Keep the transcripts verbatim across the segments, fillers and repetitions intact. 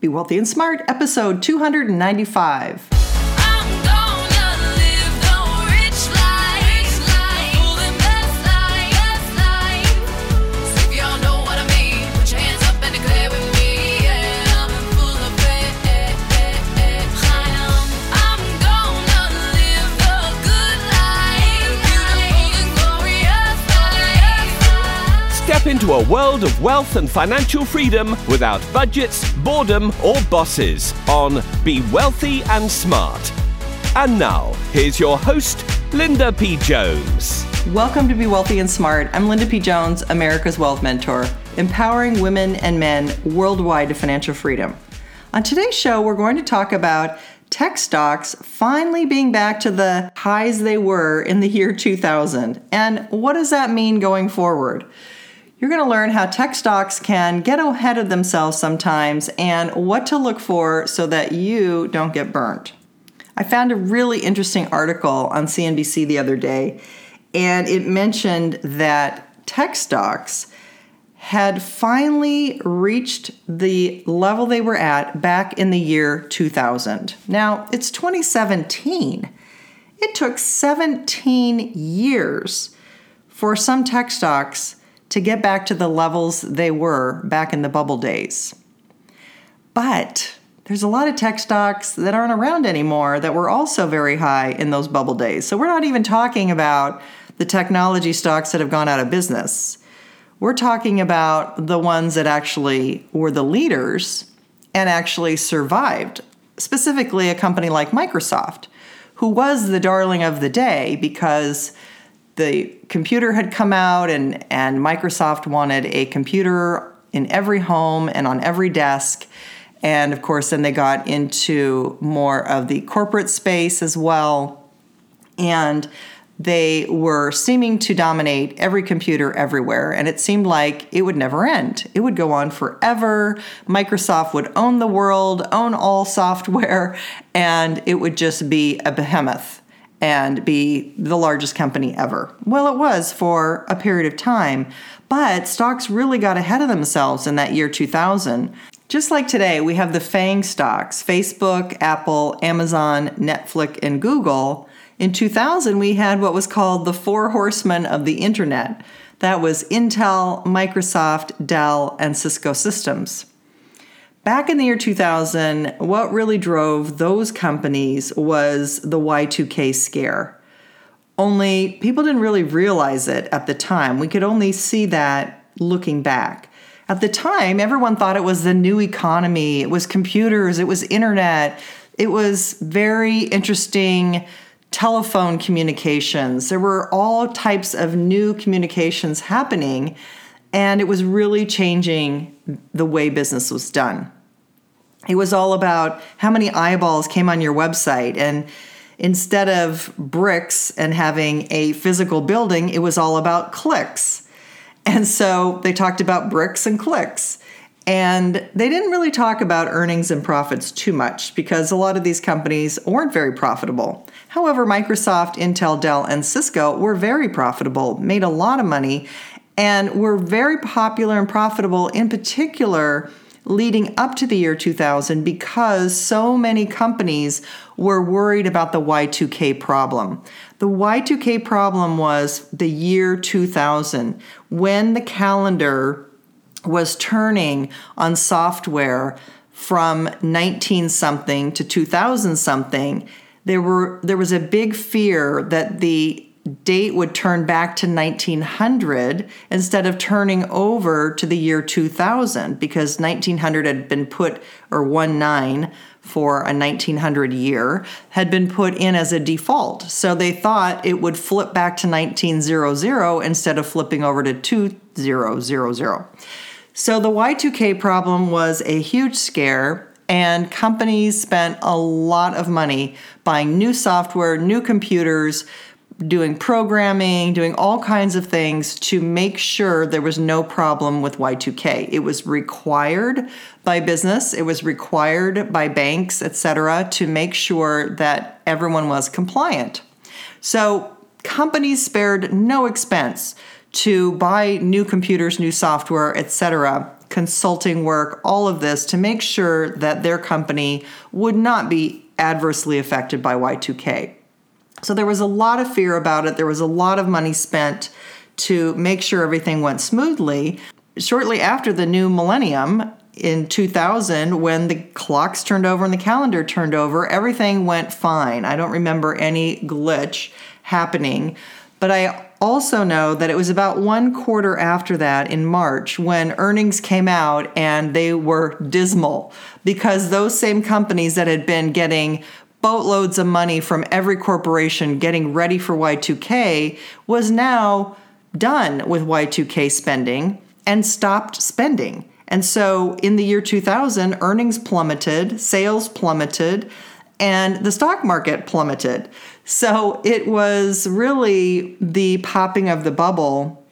Be Wealthy and Smart, episode two ninety-five. Into a world of wealth and financial freedom without budgets, boredom, or bosses on Be Wealthy and Smart. And now, here's your host, Linda P. Jones. Welcome to Be Wealthy and Smart. I'm Linda P. Jones, America's Wealth Mentor, empowering women and men worldwide to financial freedom. On today's show, we're going to talk about tech stocks finally being back to the highs they were in the year two thousand. And what does that mean going forward? You're going to learn how tech stocks can get ahead of themselves sometimes and what to look for so that you don't get burnt. I found a really interesting article on C N B C the other day, and it mentioned that tech stocks had finally reached the level they were at back in the year two thousand. Now, it's twenty seventeen. It took seventeen years for some tech stocks to get back to the levels they were back in the bubble days. But there's a lot of tech stocks that aren't around anymore that were also very high in those bubble days. So we're not even talking about the technology stocks that have gone out of business. We're talking about the ones that actually were the leaders and actually survived, specifically a company like Microsoft, who was the darling of the day because the computer had come out and, and Microsoft wanted a computer in every home and on every desk. And of course, then they got into more of the corporate space as well. And they were seeming to dominate every computer everywhere. And it seemed like it would never end. It would go on forever. Microsoft would own the world, own all software, and it would just be a behemoth and be the largest company ever. Well, it was for a period of time, but stocks really got ahead of themselves in that year two thousand. Just like today, we have the FAANG stocks, Facebook, Apple, Amazon, Netflix, and Google. In two thousand, we had what was called the Four Horsemen of the Internet. That was Intel, Microsoft, Dell, and Cisco Systems. Back in the year two thousand, what really drove those companies was the Y two K scare. Only people didn't really realize it at the time. We could only see that looking back. At the time, everyone thought it was the new economy. It was computers. It was internet. It was very interesting telephone communications. There were all types of new communications happening, and it was really changing the way business was done. It was all about how many eyeballs came on your website. And instead of bricks and having a physical building, it was all about clicks. And so they talked about bricks and clicks. And they didn't really talk about earnings and profits too much because a lot of these companies weren't very profitable. However, Microsoft, Intel, Dell, and Cisco were very profitable, made a lot of money, and were very popular and profitable, in particular, leading up to the year two thousand, because so many companies were worried about the Y two K problem. The Y two K problem was the year two thousand, when the calendar was turning on software from nineteen-something to two thousand-something. There were there was a big fear that the date would turn back to nineteen hundred instead of turning over to the year two thousand, because nineteen hundred had been put, or one nine for a nineteen hundred year, had been put in as a default. So they thought it would flip back to nineteen hundred instead of flipping over to two thousand. So the Y two K problem was a huge scare, and companies spent a lot of money buying new software, new computers, doing programming, doing all kinds of things to make sure there was no problem with Y two K. It was required by business. It was required by banks, et cetera, to make sure that everyone was compliant. So companies spared no expense to buy new computers, new software, et cetera, consulting work, all of this to make sure that their company would not be adversely affected by Y two K. So there was a lot of fear about it. There was a lot of money spent to make sure everything went smoothly. Shortly after the new millennium, in two thousand, when the clocks turned over and the calendar turned over, everything went fine. I don't remember any glitch happening. But I also know that it was about one quarter after that, in March, when earnings came out and they were dismal, because those same companies that had been getting boatloads of money from every corporation getting ready for Y two K was now done with Y two K spending and stopped spending. And so in the year two thousand, earnings plummeted, sales plummeted, and the stock market plummeted. So it was really the popping of the bubble.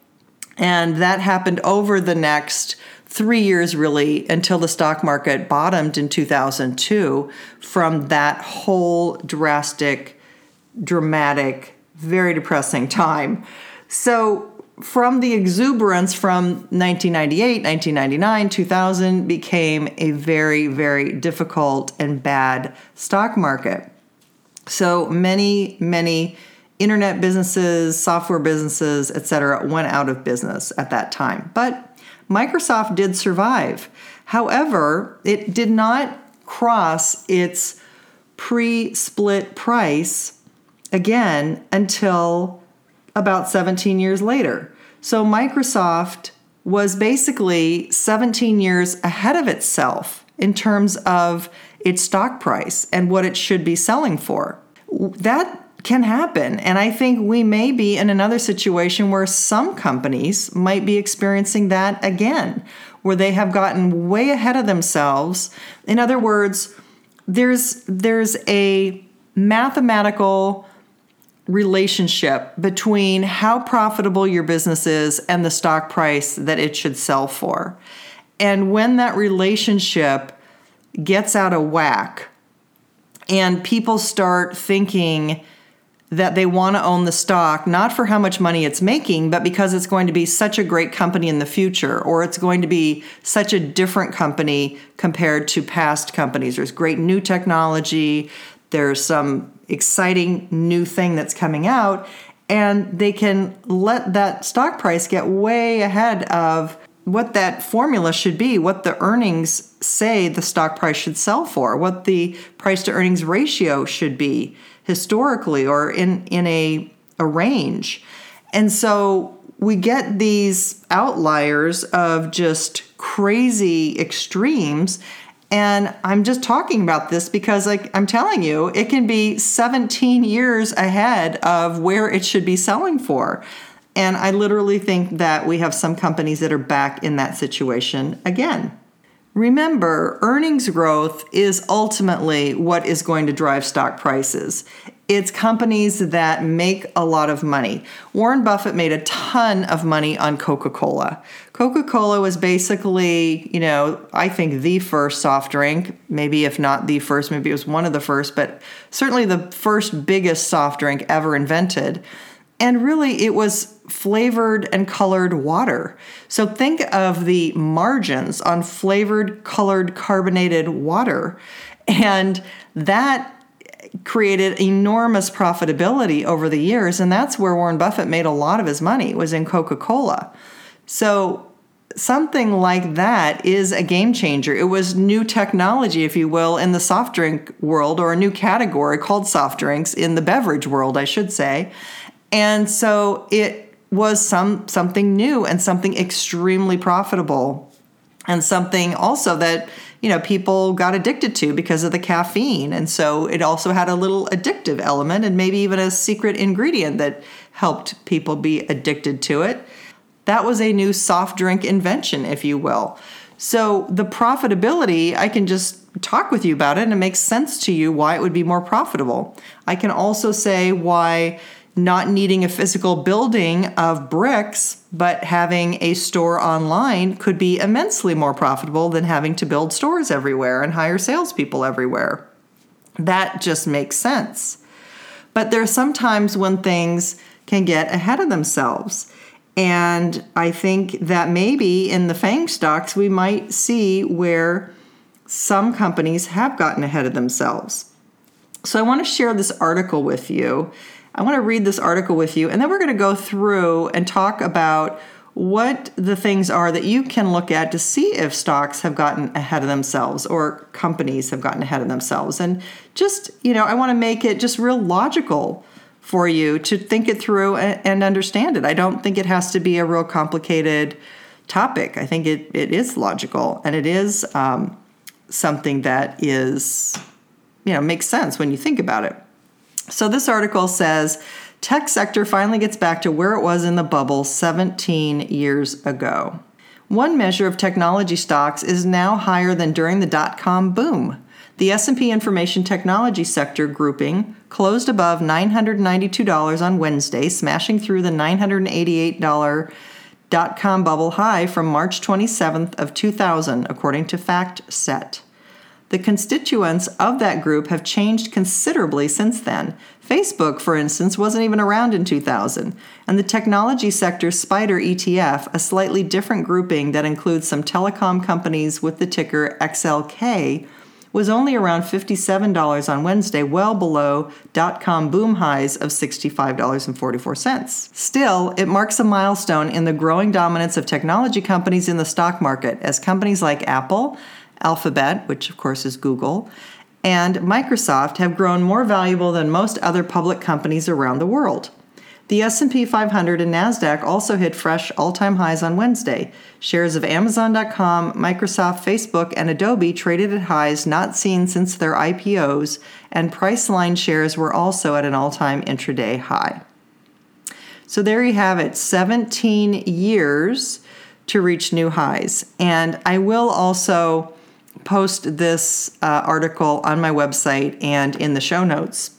And that happened over the next three years, really, until the stock market bottomed in two thousand two from that whole drastic, dramatic, very depressing time. So from the exuberance from nineteen ninety-eight, nineteen ninety-nine, two thousand became a very, very difficult and bad stock market. So many, many internet businesses, software businesses, et cetera, went out of business at that time. But Microsoft did survive. However, it did not cross its pre-split price again until about seventeen years later. So Microsoft was basically seventeen years ahead of itself in terms of its stock price and what it should be selling for. That can happen. And I think we may be in another situation where some companies might be experiencing that again, where they have gotten way ahead of themselves. In other words, there's there's a mathematical relationship between how profitable your business is and the stock price that it should sell for. And when that relationship gets out of whack and people start thinking that they want to own the stock, not for how much money it's making, but because it's going to be such a great company in the future, or it's going to be such a different company compared to past companies. There's great new technology. There's some exciting new thing that's coming out, and they can let that stock price get way ahead of what that formula should be, what the earnings say the stock price should sell for, what the price to earnings ratio should be historically or in, in a, a range. And so we get these outliers of just crazy extremes. And I'm just talking about this because, like, I'm telling you, it can be seventeen years ahead of where it should be selling for. And I literally think that we have some companies that are back in that situation again. Remember, earnings growth is ultimately what is going to drive stock prices. It's companies that make a lot of money. Warren Buffett made a ton of money on Coca-Cola. Coca-Cola was basically, you know, I think the first soft drink, maybe if not the first, maybe it was one of the first, but certainly the first biggest soft drink ever invented. And really, it was flavored and colored water. So think of the margins on flavored, colored, carbonated water. And that created enormous profitability over the years. And that's where Warren Buffett made a lot of his money, was in Coca-Cola. So something like that is a game changer. It was new technology, if you will, in the soft drink world, or a new category called soft drinks in the beverage world, I should say. And so it was some something new and something extremely profitable, and something also that, you know, people got addicted to because of the caffeine. And so it also had a little addictive element, and maybe even a secret ingredient that helped people be addicted to it. That was a new soft drink invention, if you will. So the profitability, I can just talk with you about it, and it makes sense to you why it would be more profitable. I can also say why not needing a physical building of bricks, but having a store online could be immensely more profitable than having to build stores everywhere and hire salespeople everywhere. That just makes sense. But there are some times when things can get ahead of themselves. And I think that maybe in the FAANG stocks, we might see where some companies have gotten ahead of themselves. So I want to share this article with you. I want to read this article with you, and then we're going to go through and talk about what the things are that you can look at to see if stocks have gotten ahead of themselves or companies have gotten ahead of themselves. And just, you know, I want to make it just real logical for you to think it through and understand it. I don't think it has to be a real complicated topic. I think it, it is logical, and it is um, something that is, you know, makes sense when you think about it. So this article says, tech sector finally gets back to where it was in the bubble seventeen years ago. One measure of technology stocks is now higher than during the dot-com boom. The S and P Information Technology Sector grouping closed above nine hundred ninety-two dollars on Wednesday, smashing through the nine hundred eighty-eight dollars dot-com bubble high from March twenty-seventh of two thousand, according to FactSet. The constituents of that group have changed considerably since then. Facebook, for instance, wasn't even around in two thousand, and the technology sector's SPIDER E T F, a slightly different grouping that includes some telecom companies with the ticker X L K, was only around fifty-seven dollars on Wednesday, well below dot-com boom highs of sixty-five dollars and forty-four cents. Still, it marks a milestone in the growing dominance of technology companies in the stock market, as companies like Apple, Alphabet, which of course is Google, and Microsoft have grown more valuable than most other public companies around the world. The S and P five hundred and NASDAQ also hit fresh all-time highs on Wednesday. Shares of Amazon dot com, Microsoft, Facebook, and Adobe traded at highs not seen since their I P Os, and Priceline shares were also at an all-time intraday high. So there you have it, seventeen years to reach new highs. And I will also post this uh, article on my website and in the show notes.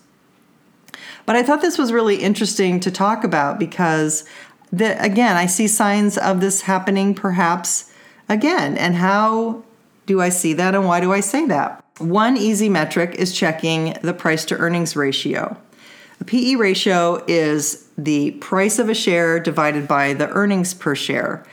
But I thought this was really interesting to talk about because, the, again, I see signs of this happening perhaps again. And how do I see that, and why do I say that? One easy metric is checking the price-to-earnings ratio. A P E ratio is the price of a share divided by the earnings per share.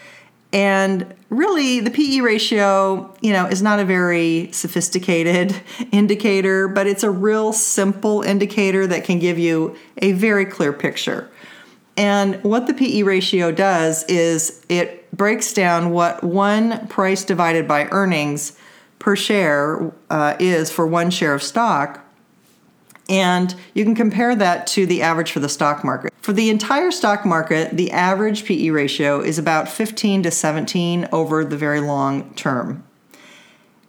And really, the P E ratio, you know, is not a very sophisticated indicator, but it's a real simple indicator that can give you a very clear picture. And what the P E ratio does is it breaks down what one price divided by earnings per share uh, is for one share of stock. And you can compare that to the average for the stock market. For the entire stock market, the average P E ratio is about fifteen to seventeen over the very long term.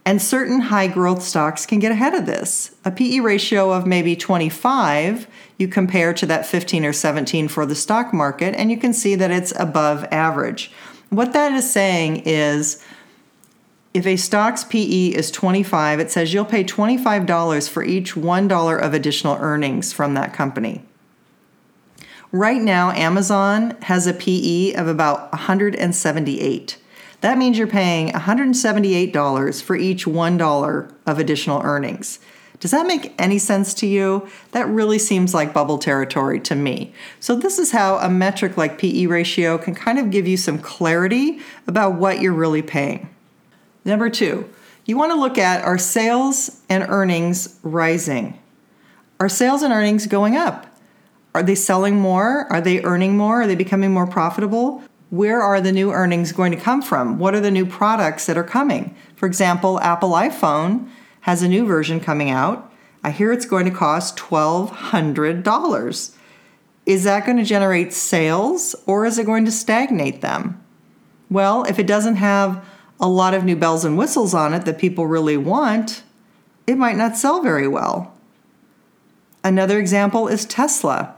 And certain high growth stocks can get ahead of this. A P E ratio of maybe twenty-five, you compare to that fifteen or seventeen for the stock market, and you can see that it's above average. What that is saying is, if a stock's P E is twenty-five, it says you'll pay twenty-five dollars for each one dollar of additional earnings from that company. Right now, Amazon has a P E of about one hundred seventy-eight. That means you're paying one hundred seventy-eight dollars for each one dollar of additional earnings. Does that make any sense to you? That really seems like bubble territory to me. So this is how a metric like P E ratio can kind of give you some clarity about what you're really paying. Number two, you want to look at, are sales and earnings rising? Are sales and earnings going up? Are they selling more? Are they earning more? Are they becoming more profitable? Where are the new earnings going to come from? What are the new products that are coming? For example, Apple iPhone has a new version coming out. I hear it's going to cost twelve hundred dollars. Is that going to generate sales, or is it going to stagnate them? Well, if it doesn't have a lot of new bells and whistles on it that people really want, it might not sell very well. Another example is Tesla.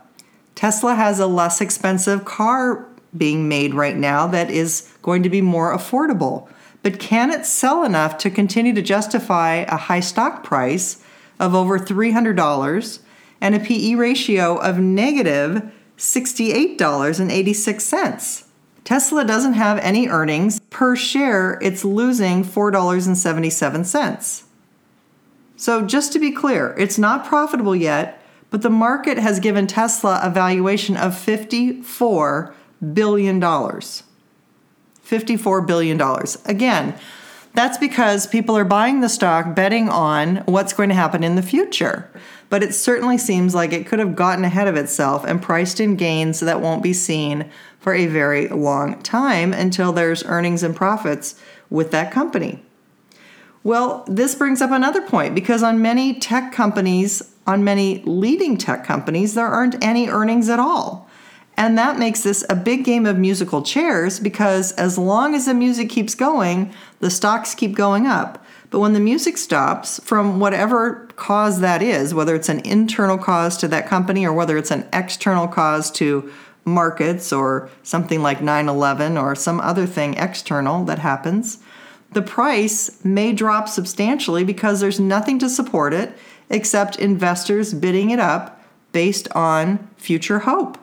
Tesla has a less expensive car being made right now that is going to be more affordable. But can it sell enough to continue to justify a high stock price of over three hundred dollars and a P E ratio of negative sixty-eight dollars and eighty-six cents? Tesla doesn't have any earnings. Per share, it's losing four dollars and seventy-seven cents. So just to be clear, it's not profitable yet, but the market has given Tesla a valuation of fifty-four billion. fifty-four billion dollars. Again, that's because people are buying the stock betting on what's going to happen in the future. But it certainly seems like it could have gotten ahead of itself and priced in gains that won't be seen for a very long time until there's earnings and profits with that company. Well, this brings up another point, because on many tech companies, on many leading tech companies, there aren't any earnings at all. And that makes this a big game of musical chairs, because as long as the music keeps going, the stocks keep going up. But when the music stops, from whatever cause that is, whether it's an internal cause to that company or whether it's an external cause to markets or something like nine eleven or some other thing external that happens, the price may drop substantially because there's nothing to support it except investors bidding it up based on future hope.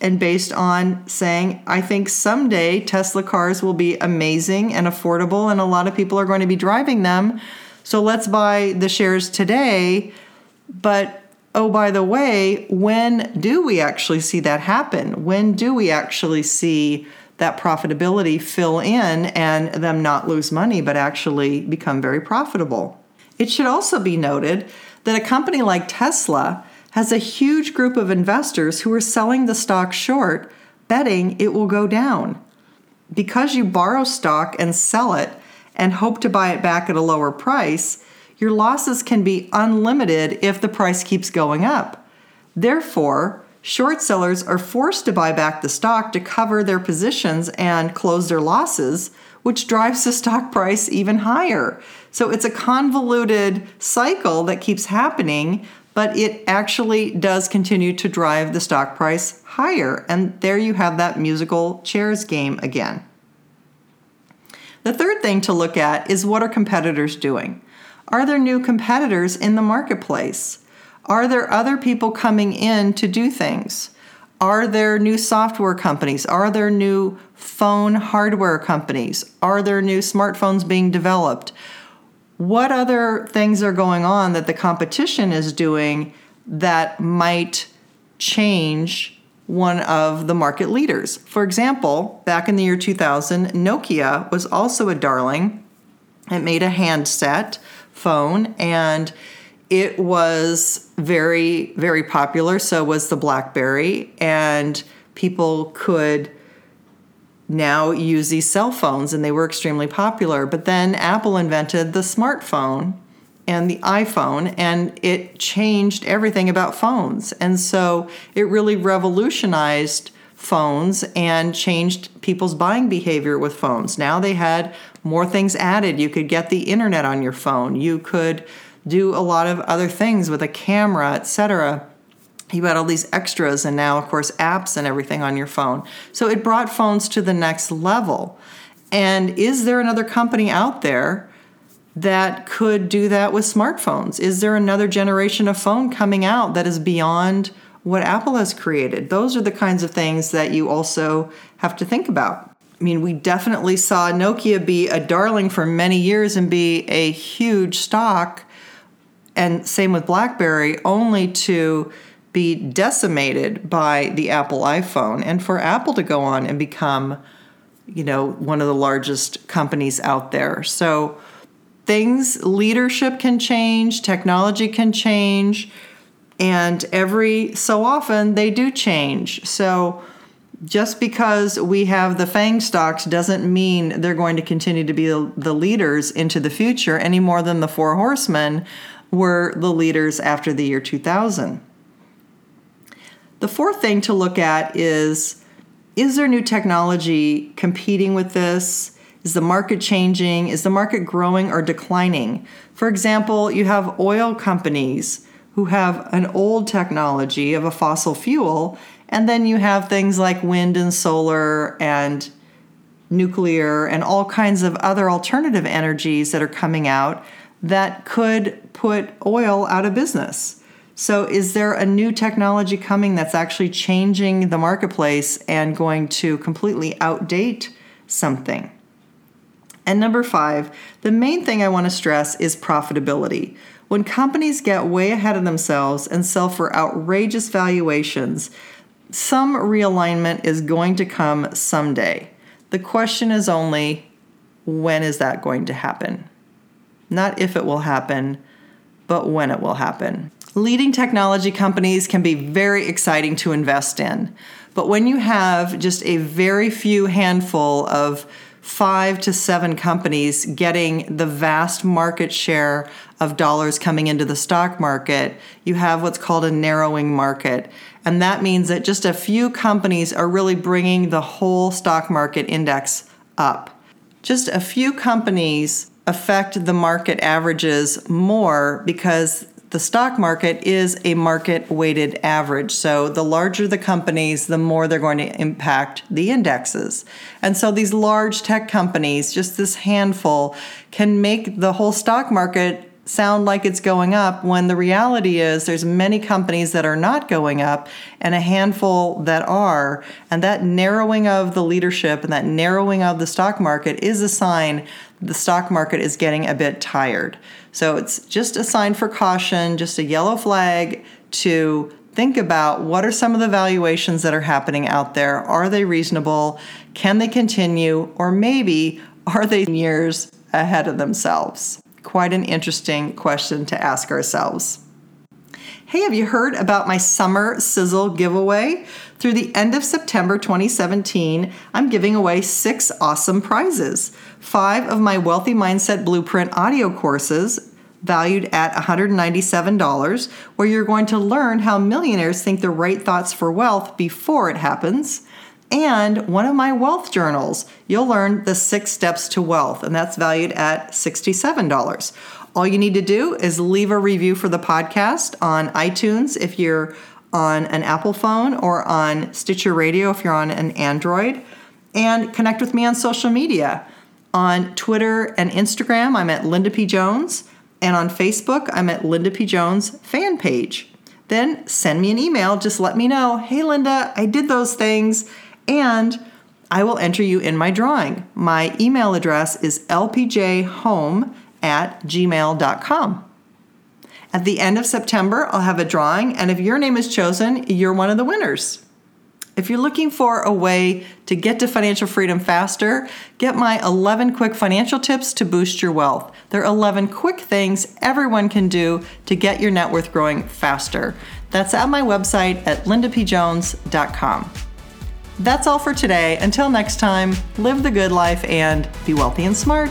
And based on saying, I think someday Tesla cars will be amazing and affordable and a lot of people are going to be driving them, so let's buy the shares today. But, oh, by the way, when do we actually see that happen? When do we actually see that profitability fill in and them not lose money but actually become very profitable? It should also be noted that a company like Tesla has a huge group of investors who are selling the stock short, betting it will go down. Because you borrow stock and sell it and hope to buy it back at a lower price, your losses can be unlimited if the price keeps going up. Therefore, short sellers are forced to buy back the stock to cover their positions and close their losses, which drives the stock price even higher. So it's a convoluted cycle that keeps happening, but it actually does continue to drive the stock price higher. And there you have that musical chairs game again. The third thing to look at is, what are competitors doing? Are there new competitors in the marketplace? Are there other people coming in to do things? Are there new software companies? Are there new phone hardware companies? Are there new smartphones being developed? What other things are going on that the competition is doing that might change one of the market leaders? For example, back in the year two thousand, Nokia was also a darling. It made a handset phone, and it was very, very popular. So was the BlackBerry, and people could now use these cell phones, and they were extremely popular. But then Apple invented the smartphone and the iPhone, and it changed everything about phones. And so it really revolutionized phones and changed people's buying behavior with phones. Now they had more things added. You could get the internet on your phone. You could do a lot of other things with a camera, et cetera. You had all these extras, and now, of course, apps and everything on your phone. So it brought phones to the next level. And is there another company out there that could do that with smartphones? Is there another generation of phone coming out that is beyond what Apple has created? Those are the kinds of things that you also have to think about. I mean, we definitely saw Nokia be a darling for many years and be a huge stock, and same with BlackBerry, only to be decimated by the Apple iPhone, and for Apple to go on and become, you know, one of the largest companies out there. So things, leadership can change, technology can change, and every so often they do change. So just because we have the FAANG stocks doesn't mean they're going to continue to be the leaders into the future any more than the Four Horsemen were the leaders after the year two thousand. The fourth thing to look at is, is there new technology competing with this? Is the market changing? Is the market growing or declining? For example, you have oil companies who have an old technology of a fossil fuel, and then you have things like wind and solar and nuclear and all kinds of other alternative energies that are coming out that could put oil out of business. So is there a new technology coming that's actually changing the marketplace and going to completely outdate something? And number five, the main thing I want to stress is profitability. When companies get way ahead of themselves and sell for outrageous valuations, some realignment is going to come someday. The question is only, when is that going to happen? Not if it will happen, but when it will happen. Leading technology companies can be very exciting to invest in, but when you have just a very few handful of five to seven companies getting the vast market share of dollars coming into the stock market, you have what's called a narrowing market. And that means that just a few companies are really bringing the whole stock market index up. Just a few companies affect the market averages more because the stock market is a market-weighted average. So the larger the companies, the more they're going to impact the indexes. And so these large tech companies, just this handful, can make the whole stock market sound like it's going up when the reality is there's many companies that are not going up and a handful that are. And that narrowing of the leadership and that narrowing of the stock market is a sign the stock market is getting a bit tired. So it's just a sign for caution, just a yellow flag to think about what are some of the valuations that are happening out there. Are they reasonable? Can they continue? Or maybe are they years ahead of themselves? Quite an interesting question to ask ourselves. Hey, have you heard about my summer sizzle giveaway? Through the end of September twenty seventeen, I'm giving away six awesome prizes. Five of my Wealthy Mindset Blueprint audio courses, valued at one hundred ninety-seven dollars, where you're going to learn how millionaires think the right thoughts for wealth before it happens. And one of my wealth journals. You'll learn the six steps to wealth, and that's valued at sixty-seven dollars. All you need to do is leave a review for the podcast on iTunes if you're on an Apple phone or on Stitcher Radio if you're on an Android, and connect with me on social media. On Twitter and Instagram, I'm at Linda P. Jones, and on Facebook, I'm at Linda P. Jones fan page. Then send me an email. Just let me know, hey, Linda, I did those things. And I will enter you in my drawing. My email address is l p j home at gmail dot com. At the end of September, I'll have a drawing, and if your name is chosen, you're one of the winners. If you're looking for a way to get to financial freedom faster, get my eleven quick financial tips to boost your wealth. There are eleven quick things everyone can do to get your net worth growing faster. That's at my website at linda p jones dot com. That's all for today. Until next time, live the good life and be wealthy and smart.